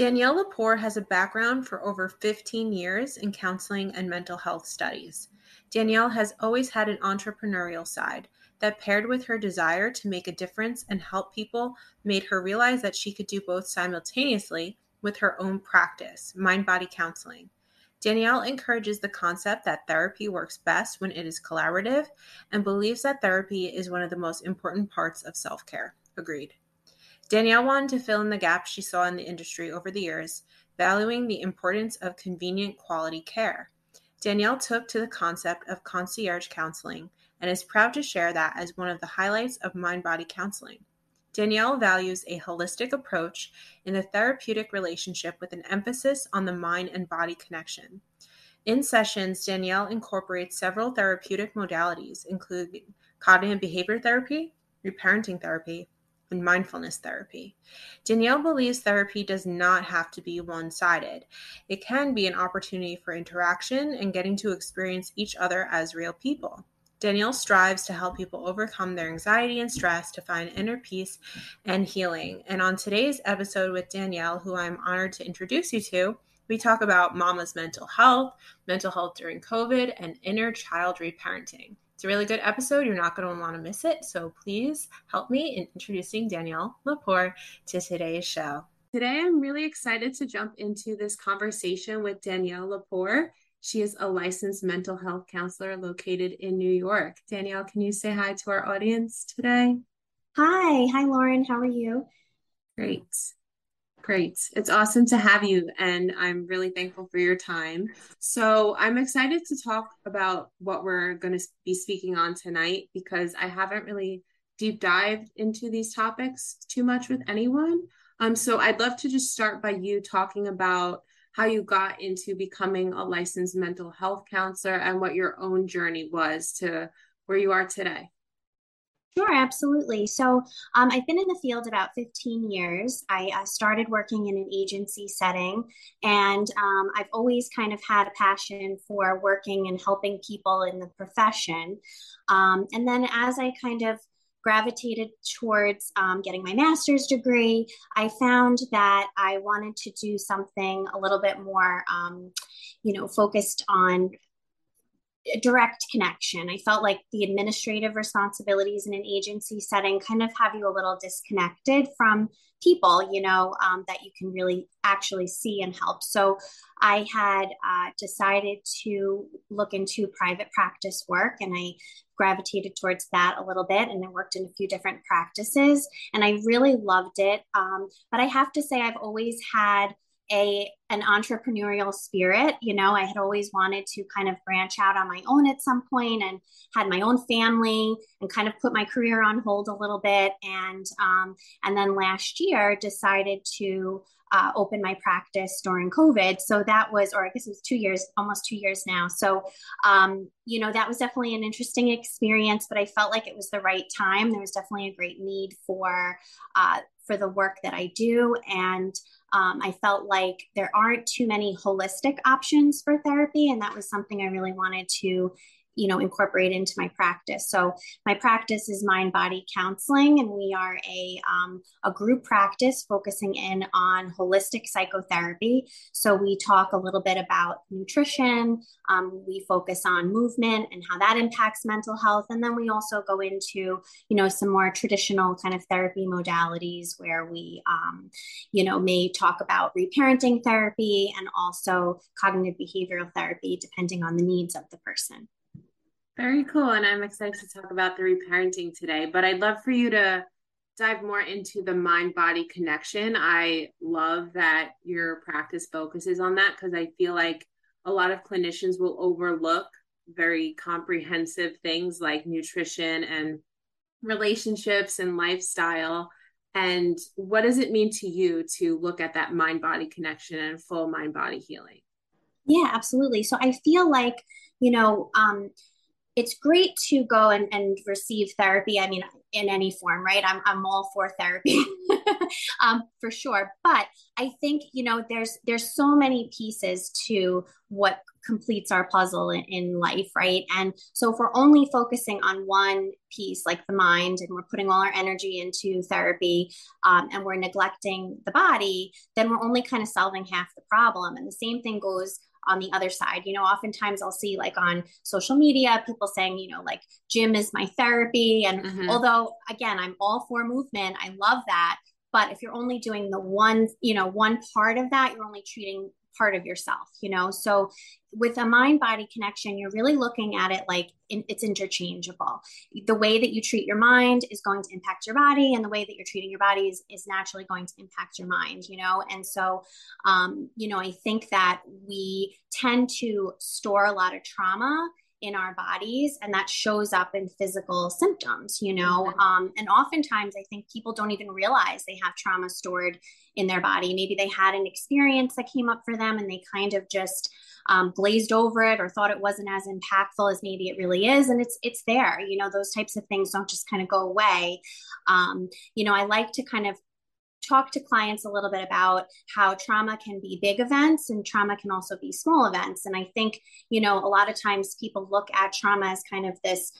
Danielle Lepore has a background for over 15 years in counseling and mental health studies. Danielle has always had an entrepreneurial side that, paired with her desire to make a difference and help people, made her realize that she could do both simultaneously with her own practice, Mind Body Counseling. Danielle encourages the concept that therapy works best when it is collaborative and believes that therapy is one of the most important parts of self-care. Agreed. Danielle wanted to fill in the gaps she saw in the industry over the years, valuing the importance of convenient quality care. Danielle took to the concept of concierge counseling and is proud to share that as one of the highlights of Mind Body Counseling. Danielle values a holistic approach in the therapeutic relationship with an emphasis on the mind and body connection. In sessions, Danielle incorporates several therapeutic modalities, including cognitive behavior therapy, reparenting therapy, and mindfulness therapy. Danielle believes therapy does not have to be one-sided. It can be an opportunity for interaction and getting to experience each other as real people. Danielle strives to help people overcome their anxiety and stress to find inner peace and healing. And on today's episode with Danielle, who I'm honored to introduce you to, we talk about mama's mental health during COVID, and inner child reparenting. It's a really good episode. You're not going to want to miss it. So please help me in introducing Danielle Lepore to today's show. Today, I'm really excited to jump into this conversation with Danielle Lepore. She is a licensed mental health counselor located in New York. Danielle, can you say hi to our audience today? Hi. Hi, Lauren. How are you? Great. It's awesome to have you, and I'm really thankful for your time. So I'm excited to talk about what we're going to be speaking on tonight, because I haven't really deep dived into these topics too much with anyone. So I'd love to just start by you talking about how you got into becoming a licensed mental health counselor and what your own journey was to where you are today. Sure, absolutely. So I've been in the field about 15 years. I started working in an agency setting, and I've always kind of had a passion for working and helping people in the profession. And then as I kind of gravitated towards getting my master's degree, I found that I wanted to do something a little bit more, focused on direct connection. I felt like the administrative responsibilities in an agency setting kind of have you a little disconnected from people, that you can really actually see and help. So I had decided to look into private practice work, and I gravitated towards that a little bit, and I worked in a few different practices, and I really loved it. But I have to say, I've always had an entrepreneurial spirit. I had always wanted to kind of branch out on my own at some point, and had my own family and kind of put my career on hold a little bit. And then last year decided to open my practice during COVID. So that was, or I guess it was 2 years, almost 2 years now. So, that was definitely an interesting experience, but I felt like it was the right time. There was definitely a great need for the work that I do. And I felt like there aren't too many holistic options for therapy. And that was something I really wanted to, incorporate into my practice. So my practice is Mind Body Counseling, and we are a group practice focusing in on holistic psychotherapy. So we talk a little bit about nutrition. We focus on movement and how that impacts mental health. And then we also go into, some more traditional kind of therapy modalities where we, may talk about reparenting therapy and also cognitive behavioral therapy, depending on the needs of the person. Very cool. And I'm excited to talk about the reparenting today, but I'd love for you to dive more into the mind-body connection. I love that your practice focuses on that, because I feel like a lot of clinicians will overlook very comprehensive things like nutrition and relationships and lifestyle. And what does it mean to you to look at that mind-body connection and full mind-body healing? Yeah, absolutely. So I feel like, it's great to go and receive therapy. I mean, in any form, right? I'm all for therapy, for sure. But I think, you know, there's so many pieces to what completes our puzzle in life, right? And so if we're only focusing on one piece, like the mind, and we're putting all our energy into therapy, and we're neglecting the body, then we're only kind of solving half the problem. And the same thing goes on the other side. You know, oftentimes I'll see, like, on social media, people saying, you know, like, gym is my therapy. And although, again, I'm all for movement, I love that. But if you're only doing the one, you know, one part of that, you're only treating part of yourself, you know? So with a mind-body connection, you're really looking at it like it's interchangeable. The way that you treat your mind is going to impact your body, and the way that you're treating your body is naturally going to impact your mind, you know? And so, you know, I think that we tend to store a lot of trauma in our bodies, and that shows up in physical symptoms, you know? And oftentimes I think people don't even realize they have trauma stored in their body. Maybe they had an experience that came up for them and they kind of just glazed over it or thought it wasn't as impactful as maybe it really is. And it's there, you know, those types of things don't just kind of go away. You know, I like to kind of talk to clients a little bit about how trauma can be big events and trauma can also be small events. And I think, you know, a lot of times people look at trauma as kind of this,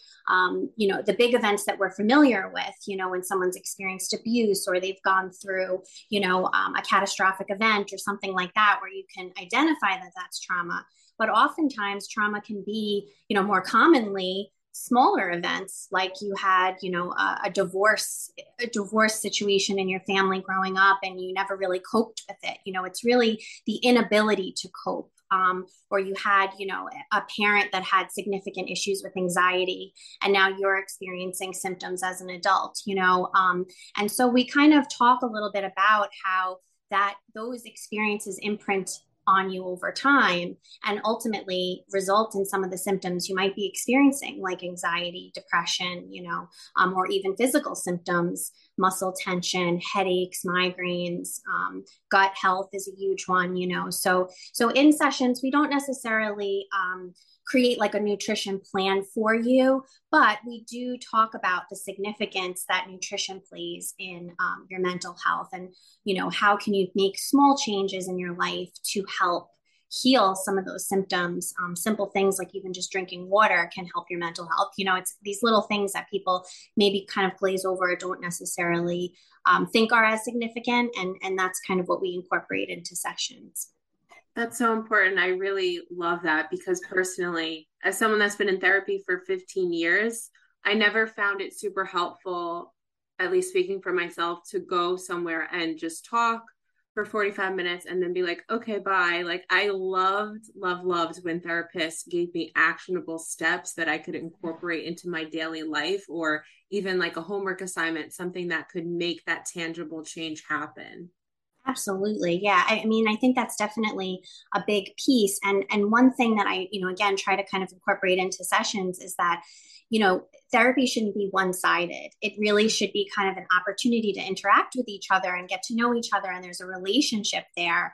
you know, the big events that we're familiar with, you know, when someone's experienced abuse or they've gone through, you know, a catastrophic event or something like that, where you can identify that that's trauma. But oftentimes trauma can be, you know, more commonly smaller events, like you had, you know, a divorce situation in your family growing up, and you never really coped with it. You know, it's really the inability to cope. Or you had, you know, a parent that had significant issues with anxiety, and now you're experiencing symptoms as an adult, you know? And so we kind of talk a little bit about how that those experiences imprint on you over time and ultimately result in some of the symptoms you might be experiencing, like anxiety, depression, you know, or even physical symptoms, muscle tension, headaches, migraines, gut health is a huge one, you know. So in sessions, we don't necessarily create like a nutrition plan for you, but we do talk about the significance that nutrition plays in your mental health, and, you know, how can you make small changes in your life to help heal some of those symptoms. Simple things like even just drinking water can help your mental health. You know, it's these little things that people maybe kind of glaze over or don't necessarily think are as significant. And that's kind of what we incorporate into sessions. That's so important. I really love that, because personally, as someone that's been in therapy for 15 years, I never found it super helpful, at least speaking for myself, to go somewhere and just talk for 45 minutes and then be like, okay, bye. Like, I loved when therapists gave me actionable steps that I could incorporate into my daily life, or even like a homework assignment, something that could make that tangible change happen. Absolutely. Yeah. I mean, I think that's definitely a big piece. And one thing that I, you know, again, try to kind of incorporate into sessions is that, you know, therapy shouldn't be one-sided. It really should be kind of an opportunity to interact with each other and get to know each other. And there's a relationship there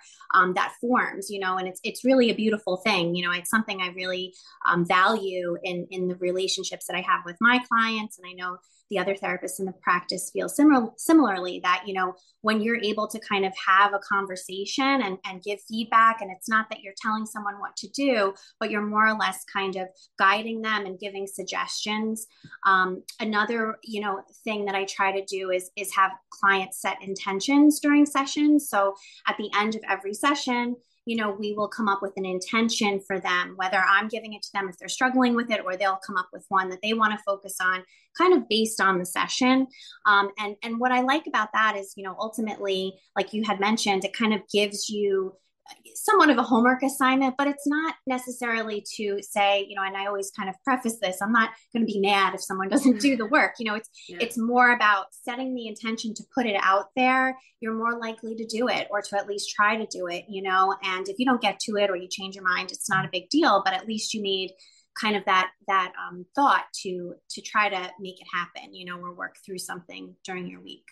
that forms, you know, and it's really a beautiful thing. You know, it's something I really value in the relationships that I have with my clients. And I know the other therapists in the practice feel similarly that, you know, when you're able to kind of have a conversation and give feedback, and it's not that you're telling someone what to do, but you're more or less kind of guiding them and giving suggestions. Another, you know, thing that I try to do is have clients set intentions during sessions. So at the end of every session, you know, we will come up with an intention for them, whether I'm giving it to them if they're struggling with it, or they'll come up with one that they want to focus on, kind of based on the session. And what I like about that is, you know, ultimately, like you had mentioned, it kind of gives you somewhat of a homework assignment, but it's not necessarily to say, you know, and I always kind of preface this, I'm not going to be mad if someone doesn't do the work. You know, it's more about setting the intention to put it out there. You're more likely to do it, or to at least try to do it, you know, and if you don't get to it or you change your mind, it's not a big deal, but at least you made kind of that thought to try to make it happen, you know, or work through something during your week.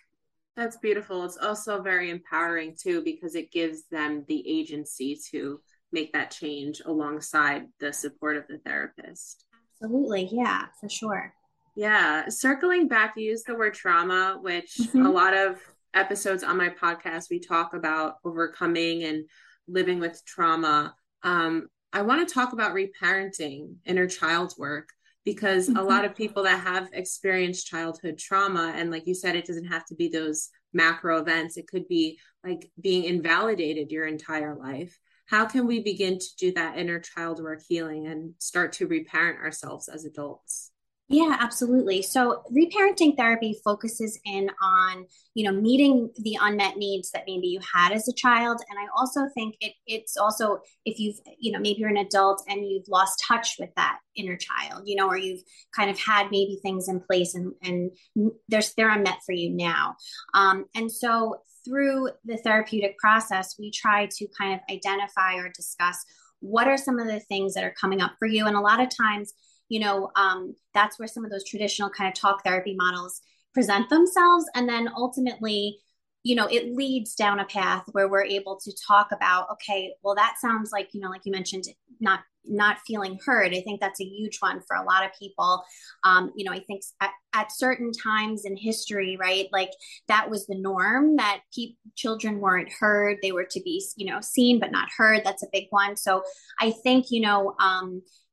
That's beautiful. It's also very empowering too, because it gives them the agency to make that change alongside the support of the therapist. Absolutely. Yeah, for sure. Yeah. Circling back, you used the word trauma, which a lot of episodes on my podcast, we talk about overcoming and living with trauma. I want to talk about reparenting, inner child work, because a lot of people that have experienced childhood trauma, and like you said, it doesn't have to be those macro events. It could be like being invalidated your entire life. How can we begin to do that inner child work healing and start to reparent ourselves as adults? Yeah, absolutely. So reparenting therapy focuses in on, you know, meeting the unmet needs that maybe you had as a child. And I also think it's also if you've, you know, maybe you're an adult and you've lost touch with that inner child, you know, or you've kind of had maybe things in place and they're unmet for you now. And so through the therapeutic process, we try to kind of identify or discuss what are some of the things that are coming up for you. And a lot of times, you know, that's where some of those traditional kind of talk therapy models present themselves. And then ultimately, you know, it leads down a path where we're able to talk about, okay, well, that sounds like, you know, like you mentioned, not feeling heard. I think that's a huge one for a lot of people. You know, I think at certain times in history, right, like that was the norm that children weren't heard. They were to be, you know, seen, but not heard. That's a big one. So I think, you know,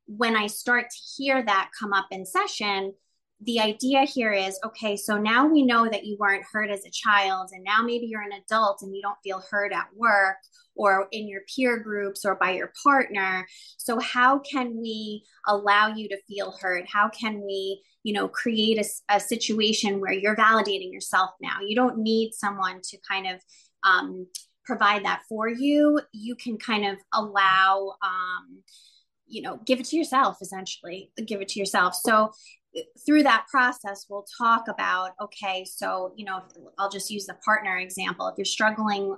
when I start to hear that come up in session, the idea here is, okay, so now we know that you weren't heard as a child, and now maybe you're an adult and you don't feel heard at work or in your peer groups or by your partner. So how can we allow you to feel heard? How can we, you know, create a situation where you're validating yourself now? You don't need someone to kind of provide that for you. You can kind of allow, you know, give it to yourself, essentially give it to yourself. So through that process, we'll talk about, okay, so, you know, I'll just use the partner example. If you're struggling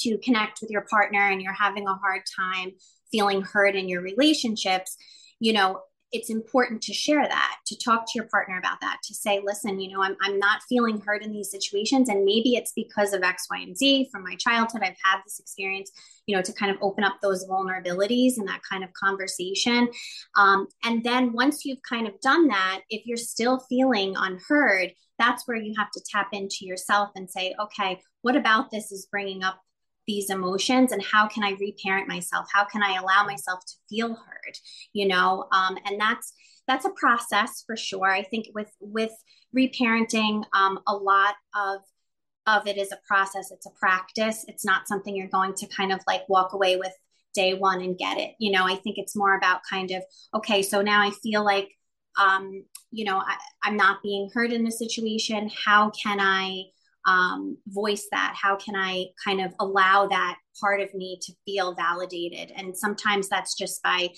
to connect with your partner and you're having a hard time feeling heard in your relationships, you know, it's important to share that, to talk to your partner about that, to say, listen, you know, I'm not feeling heard in these situations. And maybe it's because of X, Y, and Z from my childhood. I've had this experience, you know, to kind of open up those vulnerabilities and that kind of conversation. And then once you've kind of done that, if you're still feeling unheard, that's where you have to tap into yourself and say, okay, what about this is bringing up these emotions, and how can I reparent myself? How can I allow myself to feel heard? You know, and that's a process for sure. I think with reparenting, a lot of it is a process. It's a practice. It's not something you're going to kind of like walk away with day one and get it. You know, I think it's more about kind of, okay, so now I feel like, you know, I'm not being heard in this situation. How can I voice that? How can I kind of allow that part of me to feel validated? And sometimes that's just by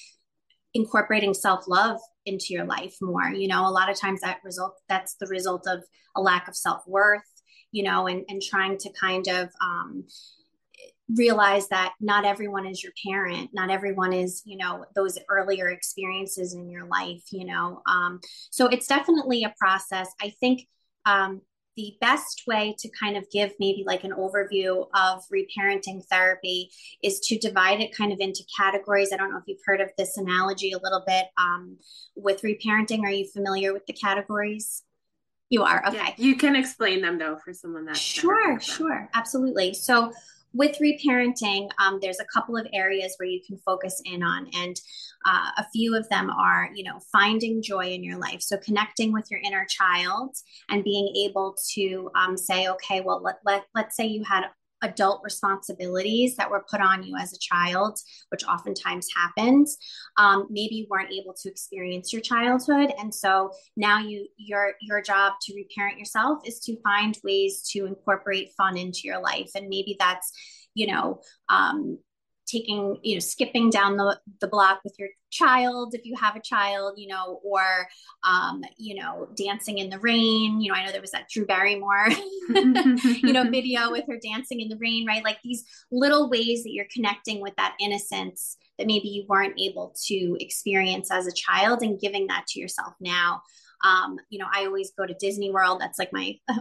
incorporating self-love into your life more. You know, a lot of times that's the result of a lack of self-worth, you know, and trying to kind of realize that not everyone is your parent. Not everyone is, you know, those earlier experiences in your life, you know. So it's definitely a process. I think, the best way to kind of give maybe like an overview of reparenting therapy is to divide it kind of into categories. I don't know if you've heard of this analogy a little bit with reparenting. Are you familiar with the categories? You are. Okay. Yeah, you can explain them though for someone that's sure. Absolutely. So with reparenting, there's a couple of areas where you can focus in on, and a few of them are, you know, finding joy in your life. So connecting with your inner child and being able to say, okay, well, let's say you had adult responsibilities that were put on you as a child, which oftentimes happens. Maybe you weren't able to experience your childhood. And so now your job to reparent yourself is to find ways to incorporate fun into your life. And maybe that's, you know, taking, you know, skipping down the block with your child, if you have a child, you know, or, you know, dancing in the rain. You know, I know there was that Drew Barrymore, you know, video with her dancing in the rain, right? Like these little ways that you're connecting with that innocence that maybe you weren't able to experience as a child and giving that to yourself now. I always go to Disney World. That's like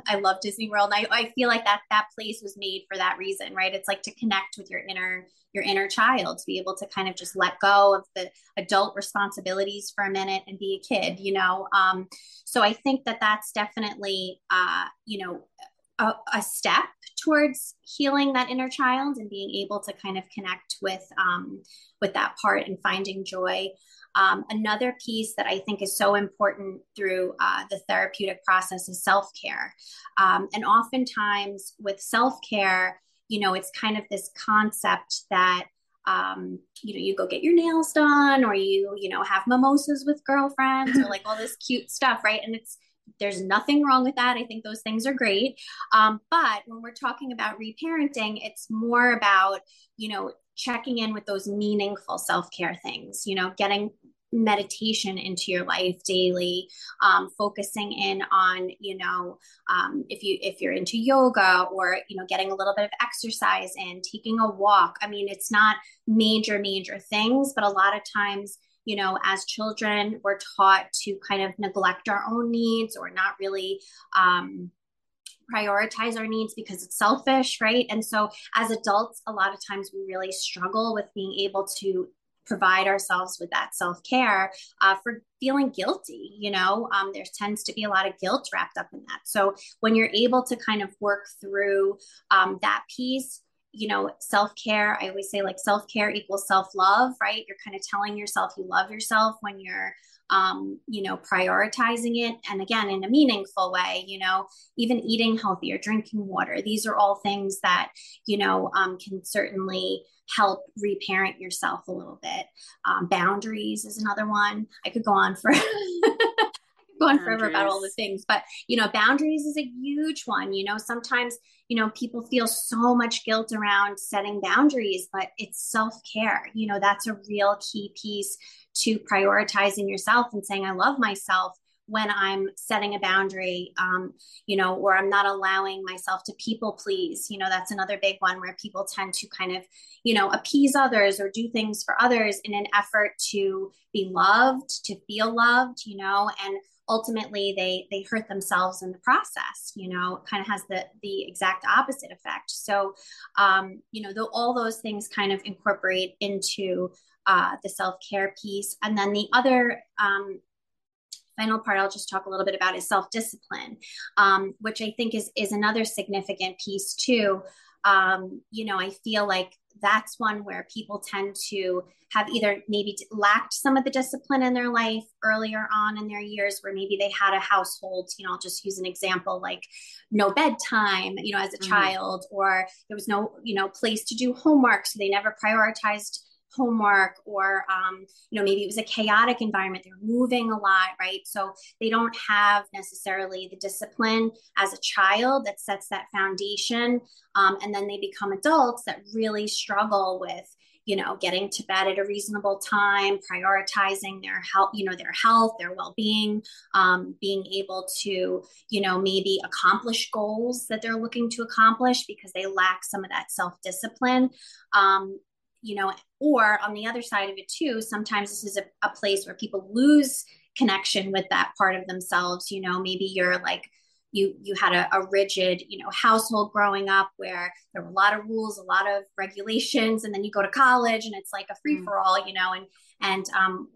I love Disney World. I feel like that place was made for that reason, right? It's like to connect with your inner child, to be able to kind of just let go of the adult responsibilities for a minute and be a kid, So I think that's definitely, a step towards healing that inner child and being able to kind of connect with that part and finding joy. Another piece that I think is so important through the therapeutic process is self-care. And oftentimes with self-care, it's kind of this concept that, you go get your nails done, or you have mimosas with girlfriends, or like all this cute stuff, right? And there's nothing wrong with that. I think those things are great. But when we're talking about reparenting, it's more about, checking in with those meaningful self-care things, getting meditation into your life daily, focusing in on, if you're into yoga, or, getting a little bit of exercise and taking a walk. I mean, it's not major things, but a lot of times, as children, we're taught to kind of neglect our own needs, or not really prioritize our needs because it's selfish, right? And so as adults, a lot of times we really struggle with being able to provide ourselves with that self-care for feeling guilty, there tends to be a lot of guilt wrapped up in that. So when you're able to kind of work through that piece, self-care, I always say like self-care equals self-love, right? You're kind of telling yourself you love yourself when you're, prioritizing it. And again, in a meaningful way, even eating healthy or drinking water. These are all things that, can certainly help reparent yourself a little bit. Boundaries is another one. I could go on for going forever about all the things, but boundaries is a huge one. Sometimes, people feel so much guilt around setting boundaries, but it's self-care. That's a real key piece to prioritizing yourself and saying, I love myself when I'm setting a boundary, or I'm not allowing myself to people please. That's another big one where people tend to kind of, appease others or do things for others in an effort to be loved, to feel loved, and ultimately they hurt themselves in the process. It kind of has the exact opposite effect. So, all those things kind of incorporate into the self-care piece. And then the other final part I'll just talk a little bit about is self-discipline, which I think is another significant piece too. I feel like that's one where people tend to have either maybe lacked some of the discipline in their life earlier on in their years, where maybe they had a household, I'll just use an example, like no bedtime, as a child, or there was no, place to do homework. So they never prioritized homework, or, maybe it was a chaotic environment. They're moving a lot, right? So they don't have necessarily the discipline as a child that sets that foundation. And then they become adults that really struggle with, getting to bed at a reasonable time, prioritizing their health, their well-being, being able to, maybe accomplish goals that they're looking to accomplish because they lack some of that self-discipline. Or on the other side of it too, sometimes this is a place where people lose connection with that part of themselves. Maybe you're like, you had a rigid, household growing up where there were a lot of rules, a lot of regulations, and then you go to college and it's like a free for all, and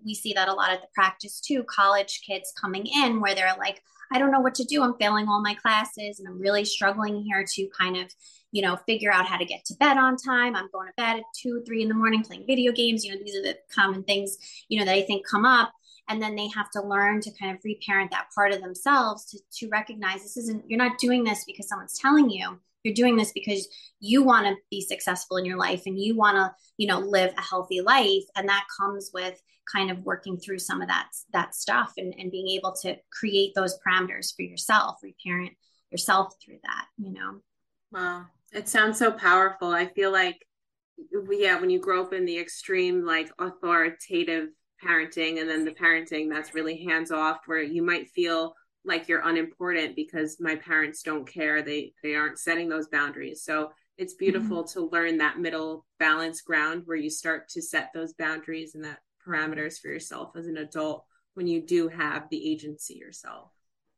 we see that a lot at the practice too, college kids coming in where they're like, I don't know what to do. I'm failing all my classes and I'm really struggling here to kind of, figure out how to get to bed on time. I'm going to bed at 2 or 3 in the morning playing video games. These are the common things, that I think come up. And then they have to learn to kind of reparent that part of themselves to recognize you're not doing this because someone's telling you. You're doing this because you want to be successful in your life and you want to, live a healthy life. And that comes with kind of working through some of that stuff and being able to create those parameters for yourself, reparent yourself through that, Wow. It sounds so powerful. I feel like, when you grow up in the extreme, like authoritative parenting, and then the parenting that's really hands off, where you might feel like you're unimportant because my parents don't care. They aren't setting those boundaries. So it's beautiful to learn that middle balance ground where you start to set those boundaries and that parameters for yourself as an adult, when you do have the agency yourself.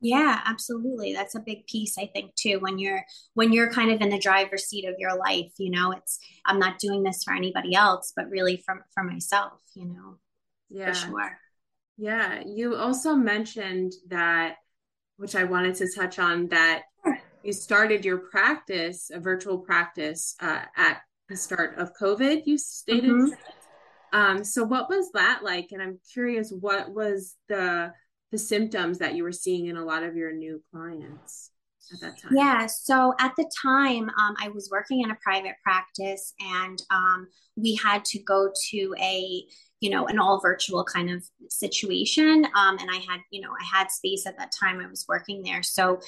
Yeah, absolutely. That's a big piece, I think, too, when you're kind of in the driver's seat of your life, you know, it's, I'm not doing this for anybody else, but really for myself, you know. Yeah, for sure. Yeah. You also mentioned that, which I wanted to touch on, that you started your practice, a virtual practice, at the start of COVID, you stated. Mm-hmm. So what was that like? And I'm curious, what was the symptoms that you were seeing in a lot of your new clients at that time? Yeah. So at the time, I was working in a private practice, and we had to go to an all virtual kind of situation. And I had space at that time. I was working there. So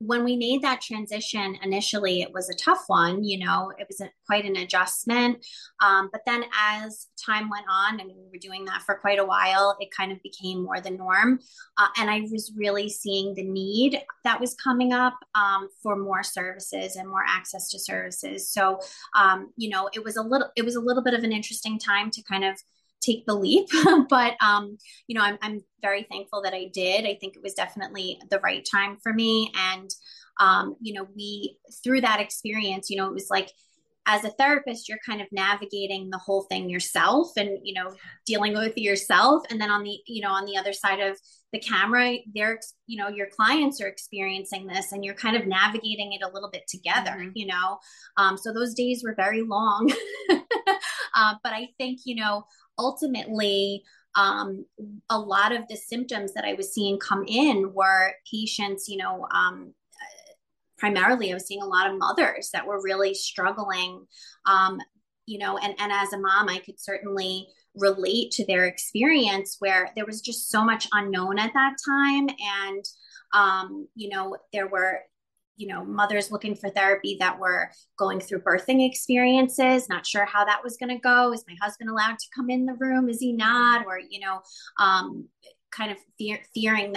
when we made that transition, initially, it was a tough one, you know, it was quite an adjustment. But then as time went on, and we were doing that for quite a while, it kind of became more the norm. And I was really seeing the need that was coming up for more services and more access to services. So, it was a little bit of an interesting time to kind of take the leap, but, I'm very thankful that I did. I think it was definitely the right time for me. And, through that experience, you know, it was like, as a therapist, you're kind of navigating the whole thing yourself and, you know, dealing with yourself. And then on the other side of the camera, your clients are experiencing this, and you're kind of navigating it a little bit together, mm-hmm. you know? So those days were very long, but I think, you know, ultimately, a lot of the symptoms that I was seeing come in were patients, you know, primarily I was seeing a lot of mothers that were really struggling, and as a mom, I could certainly relate to their experience where there was just so much unknown at that time. And, there were, mothers looking for therapy that were going through birthing experiences, not sure how that was going to go. Is my husband allowed to come in the room? Is he not? Or, kind of fearing,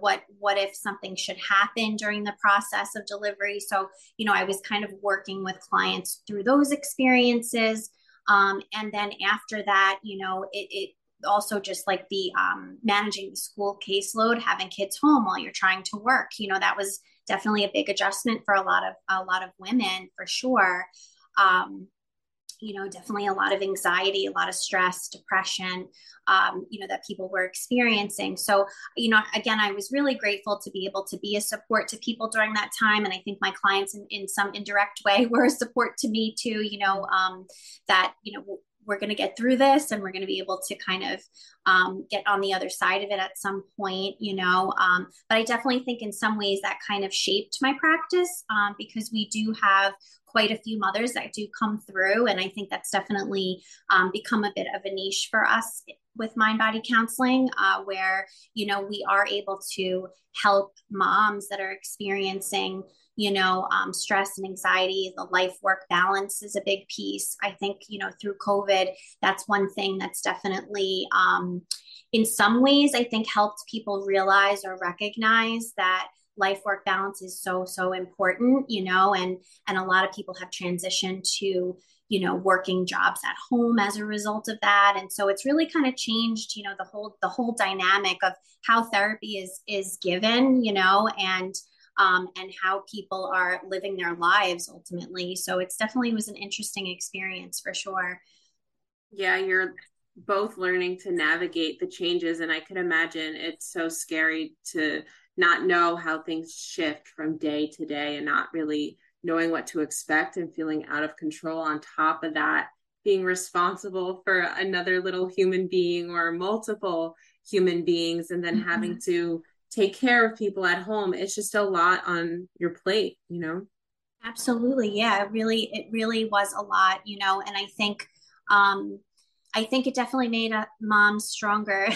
what if something should happen during the process of delivery. So, I was kind of working with clients through those experiences. And then after that, it also just like the managing the school caseload, having kids home while you're trying to work, that was definitely a big adjustment for a lot of women for sure. Definitely a lot of anxiety, a lot of stress, depression, that people were experiencing. So, again, I was really grateful to be able to be a support to people during that time. And I think my clients in some indirect way were a support to me too, we're going to get through this, and we're going to be able to kind of get on the other side of it at some point, but I definitely think in some ways that kind of shaped my practice because we do have quite a few mothers that do come through. And I think that's definitely become a bit of a niche for us with Mind Body Counseling, where, we are able to help moms that are experiencing, stress and anxiety. The life work balance is a big piece. I think, through COVID, that's one thing that's definitely, in some ways, I think helped people realize or recognize that life work balance is so, so important, and a lot of people have transitioned to, working jobs at home as a result of that. And so it's really kind of changed, the whole dynamic of how therapy is given, and how people are living their lives ultimately. So it's definitely was an interesting experience for sure. Yeah. You're both learning to navigate the changes. And I could imagine it's so scary to not know how things shift from day to day and not really knowing what to expect and feeling out of control. On top of that, being responsible for another little human being or multiple human beings, and then mm-hmm. having to take care of people at home. It's just a lot on your plate, Absolutely. Yeah, it really was a lot, and I think it definitely made moms stronger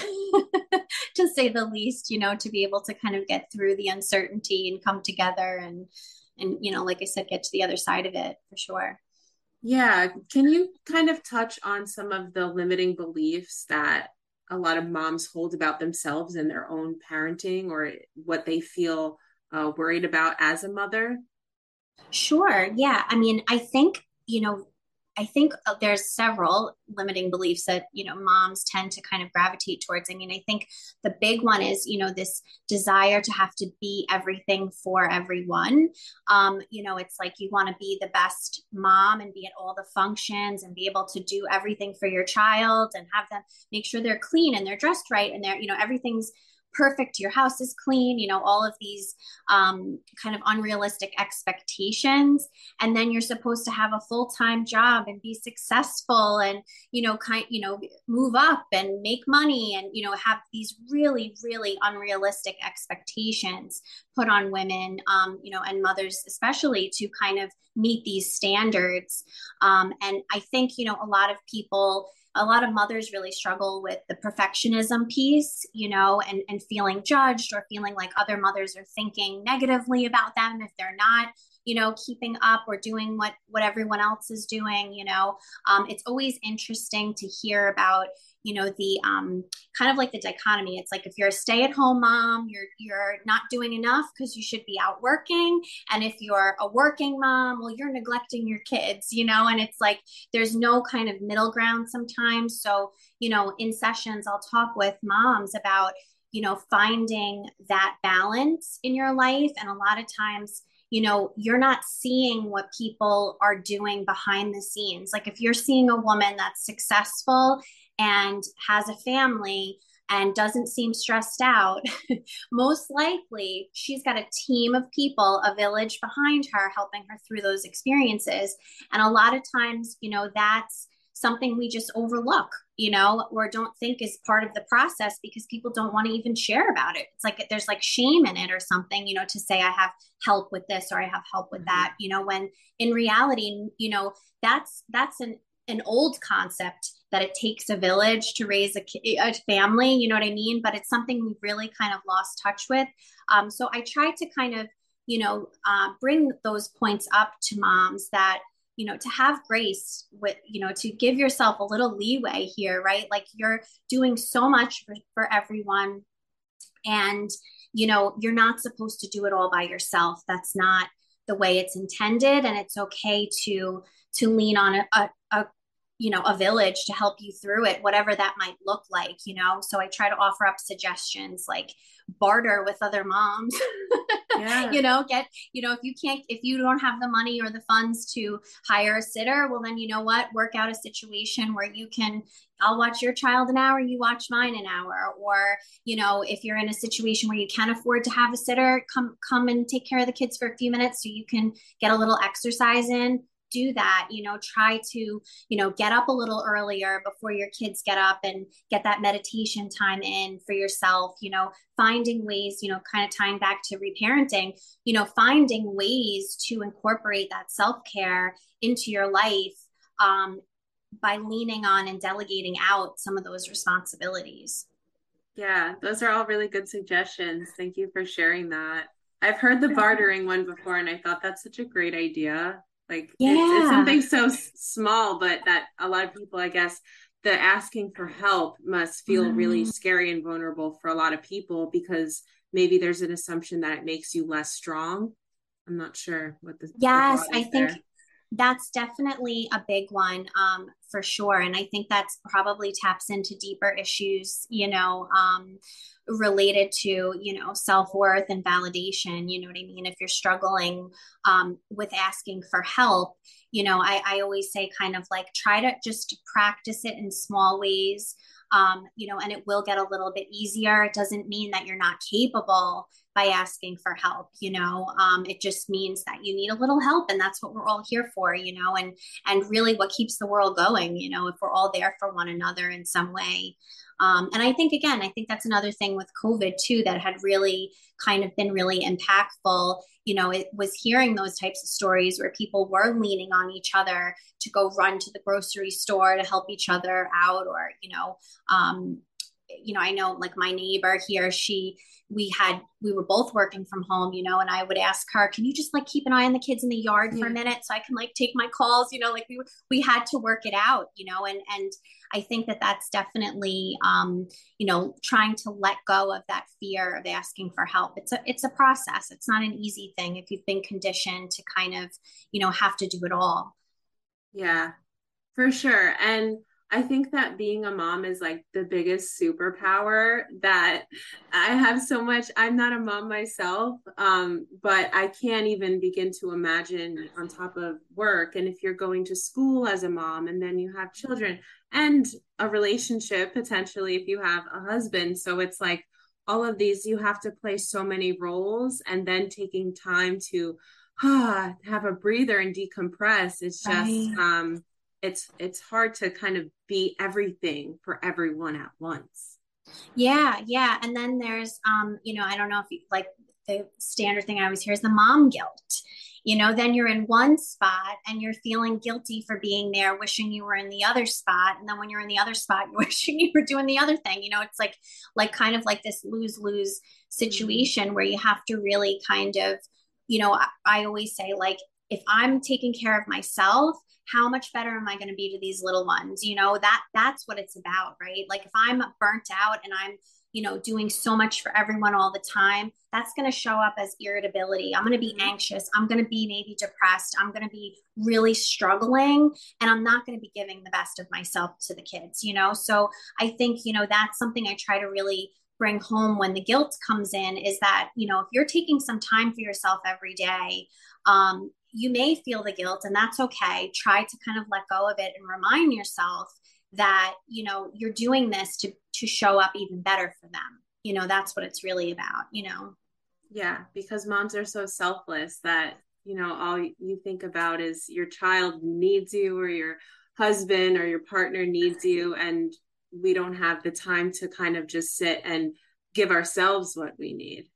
to say the least, to be able to kind of get through the uncertainty and come together and, like I said, get to the other side of it for sure. Yeah. Can you kind of touch on some of the limiting beliefs that a lot of moms hold about themselves and their own parenting, or what they feel worried about as a mother? Sure. Yeah. I mean, I think, I think there's several limiting beliefs that, you know, moms tend to kind of gravitate towards. I mean, I think the big one is, you know, this desire to have to be everything for everyone. You know, it's like you want to be the best mom and be at all the functions and be able to do everything for your child and have them make sure they're clean and they're dressed right. And they're, you know, everything's perfect. Your house is clean, you know, all of these kind of unrealistic expectations. And then you're supposed to have a full-time job and be successful and, you know, move up and make money and, you know, have these really, really unrealistic expectations put on women, you know, and mothers especially, to kind of meet these standards. And I think, you know, a lot of mothers really struggle with the perfectionism piece, you know, and feeling judged or feeling like other mothers are thinking negatively about them if they're not, you know, keeping up or doing what everyone else is doing, you know. It's always interesting to hear about, you know, the kind of like the dichotomy. It's like if you're a stay-at-home mom, you're not doing enough because you should be out working. And if you're a working mom, well, you're neglecting your kids, you know, and it's like there's no kind of middle ground sometimes. So, you know, in sessions, I'll talk with moms about, you know, finding that balance in your life. And a lot of times, you know, you're not seeing what people are doing behind the scenes. Like if you're seeing a woman that's successful and has a family and doesn't seem stressed out, most likely she's got a team of people, a village behind her, helping her through those experiences. And a lot of times, you know, that's something we just overlook, you know, or don't think is part of the process because people don't want to even share about it. It's like there's like shame in it or something, you know, to say I have help with this or I have help with that, you know, when in reality, you know, that's an old concept that it takes a village to raise a family, you know what I mean? But it's something we've really kind of lost touch with. So I try to kind of, you know, bring those points up to moms that, you know, to have grace with, you know, to give yourself a little leeway here, right? Like you're doing so much for everyone and, you know, you're not supposed to do it all by yourself. That's not the way it's intended. And it's okay to lean on a village to help you through it, whatever that might look like, you know? So I try to offer up suggestions like barter with other moms, yeah. You know, if you don't have the money or the funds to hire a sitter, well then, you know what, work out a situation where I'll watch your child an hour, you watch mine an hour, or, you know, if you're in a situation where you can't afford to have a sitter, come and take care of the kids for a few minutes so you can get a little exercise in. Do that, you know, try to, you know, get up a little earlier before your kids get up and get that meditation time in for yourself, you know, finding ways, you know, kind of tying back to reparenting, you know, finding ways to incorporate that self-care into your life by leaning on and delegating out some of those responsibilities. Yeah, those are all really good suggestions. Thank you for sharing that. I've heard the bartering one before and I thought that's such a great idea. Like yeah. It's something so small, but that a lot of people, I guess, the asking for help must feel really scary and vulnerable for a lot of people because maybe there's an assumption that it makes you less strong. I'm not sure what the think that's definitely a big one for sure. And I think that's probably taps into deeper issues, you know, related to, you know, self-worth and validation, you know what I mean? If you're struggling with asking for help, you know, I always say kind of like, try to just practice it in small ways, you know, and it will get a little bit easier. It doesn't mean that you're not capable by asking for help, you know, it just means that you need a little help and that's what we're all here for, you know, and really what keeps the world going, you know, if we're all there for one another in some way. And I think, again, that's another thing with COVID too, that had really kind of been really impactful. You know, it was hearing those types of stories where people were leaning on each other to go run to the grocery store to help each other out, or, you know, I know like my neighbor here, we were both working from home, you know, and I would ask her, can you just like keep an eye on the kids in the yard for a minute so I can like take my calls, you know, like we had to work it out, you know, and I think that's definitely, you know, trying to let go of that fear of asking for help. It's a process. It's not an easy thing if you've been conditioned to kind of, you know, have to do it all. Yeah. For sure. And I think that being a mom is like the biggest superpower that I have so much. I'm not a mom myself, but I can't even begin to imagine on top of work. And if you're going to school as a mom and then you have children and a relationship, potentially if you have a husband. So it's like all of these, you have to play so many roles, and then taking time to have a breather and decompress. It's just, it's hard to kind of be everything for everyone at once. Yeah. Yeah. And then there's, I don't know if you like the standard thing I always hear is the mom guilt, then you're in one spot and you're feeling guilty for being there, wishing you were in the other spot. And then when you're in the other spot, you're wishing you were doing the other thing. It's like kind of like this lose-lose situation where you have to really kind of, I always say like, if I'm taking care of myself, how much better am I going to be to these little ones? That's what it's about, right? Like if I'm burnt out and I'm, doing so much for everyone all the time, that's going to show up as irritability. I'm going to be anxious. I'm going to be maybe depressed. I'm going to be really struggling, and I'm not going to be giving the best of myself to the kids, So I think, that's something I try to really bring home when the guilt comes in, is that, if you're taking some time for yourself every day, you may feel the guilt, and that's okay. Try to kind of let go of it and remind yourself that, you're doing this to show up even better for them. That's what it's really about, Yeah, because moms are so selfless that, all you think about is your child needs you, or your husband or your partner needs you. And we don't have the time to kind of just sit and give ourselves what we need.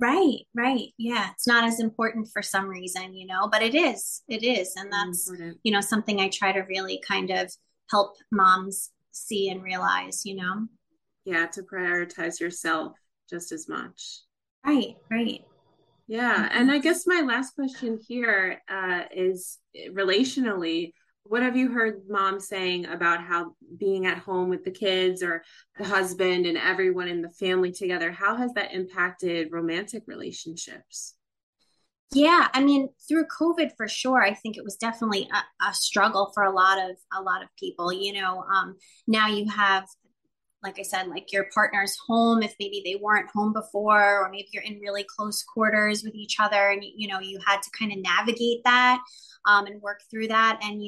Right. Yeah. It's not as important for some reason, but it is. And that's, something I try to really kind of help moms see and realize, Yeah. To prioritize yourself just as much. Right. Yeah. Mm-hmm. And I guess my last question here is relationally, what have you heard mom saying about how being at home with the kids or the husband and everyone in the family together, how has that impacted romantic relationships? Yeah. I mean, through COVID for sure, I think it was definitely a struggle for a lot of people, now you have, like I said, like your partner's home, if maybe they weren't home before, or maybe you're in really close quarters with each other and, you had to kind of navigate that and work through that. And,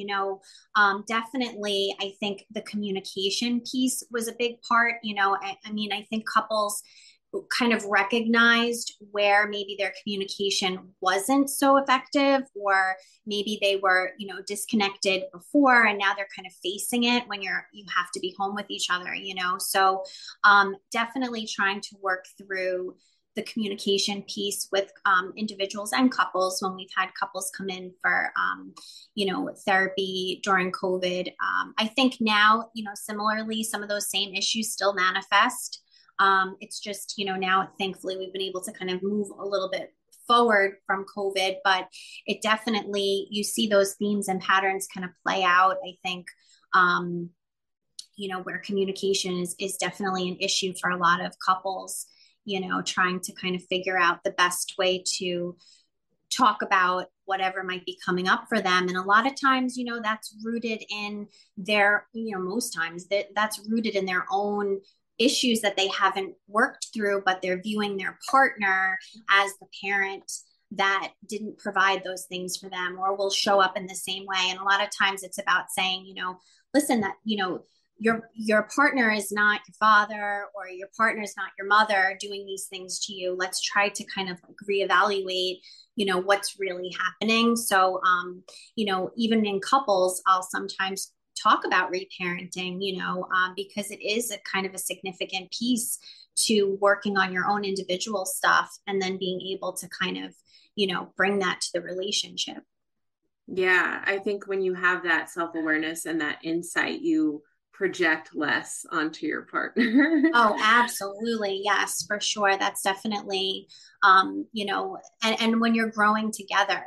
definitely, I think the communication piece was a big part. I think couples kind of recognized where maybe their communication wasn't so effective, or maybe they were, disconnected before, and now they're kind of facing it when you have to be home with each other, So definitely trying to work through the communication piece with individuals and couples when we've had couples come in for, therapy during COVID. I think now, similarly, some of those same issues still manifest. It's just, now thankfully we've been able to kind of move a little bit forward from COVID, but it definitely, you see those themes and patterns kind of play out, I think, where communication is definitely an issue for a lot of couples, trying to kind of figure out the best way to talk about whatever might be coming up for them. And a lot of times, that's rooted in their, most times that's rooted in their own issues that they haven't worked through, but they're viewing their partner as the parent that didn't provide those things for them, or will show up in the same way. And a lot of times it's about saying, listen, that, your partner is not your father, or your partner is not your mother doing these things to you. Let's try to kind of like reevaluate, what's really happening. So, even in couples, I'll sometimes talk about reparenting, because it is a kind of a significant piece to working on your own individual stuff, and then being able to kind of, bring that to the relationship. Yeah. I think when you have that self-awareness and that insight, you project less onto your partner. Oh, absolutely. Yes, for sure. That's definitely, and when you're growing together,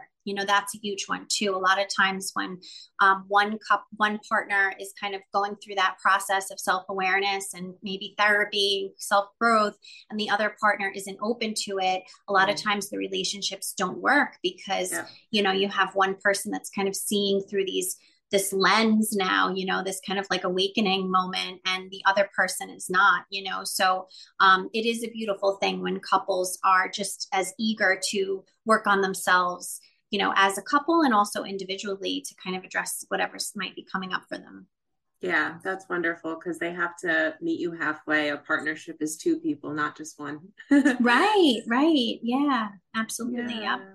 that's a huge one too. A lot of times when one partner is kind of going through that process of self-awareness and maybe therapy, self-growth, and the other partner isn't open to it, a lot of times the relationships don't work because, you have one person that's kind of seeing through these this lens now, you know, this kind of like awakening moment, and the other person is not, you know. So it is a beautiful thing when couples are just as eager to work on themselves, you know, as a couple and also individually to kind of address whatever might be coming up for them. Yeah, that's wonderful, because they have to meet you halfway. A partnership is two people, not just one. Right. Yeah, absolutely. Yeah. Yep.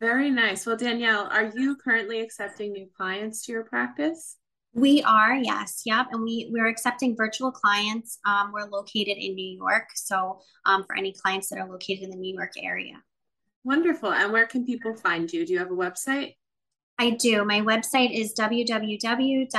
Very nice. Well, Danielle, are you currently accepting new clients to your practice? We are, yes. Yep. And we're accepting virtual clients. We're located in New York. So for any clients that are located in the New York area. Wonderful. And where can people find you? Do you have a website? I do. My website is mindbodycounseling.org.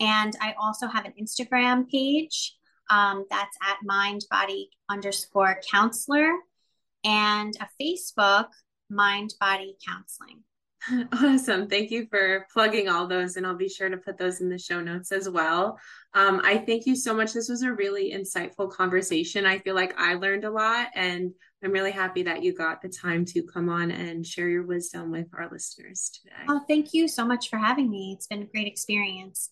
And I also have an Instagram page that's at mindbody_counselor, and a Facebook, Mind Body Counseling. Awesome. Thank you for plugging all those, and I'll be sure to put those in the show notes as well. I thank you so much. This was a really insightful conversation. I feel like I learned a lot, and I'm really happy that you got the time to come on and share your wisdom with our listeners today. Oh, thank you so much for having me. It's been a great experience.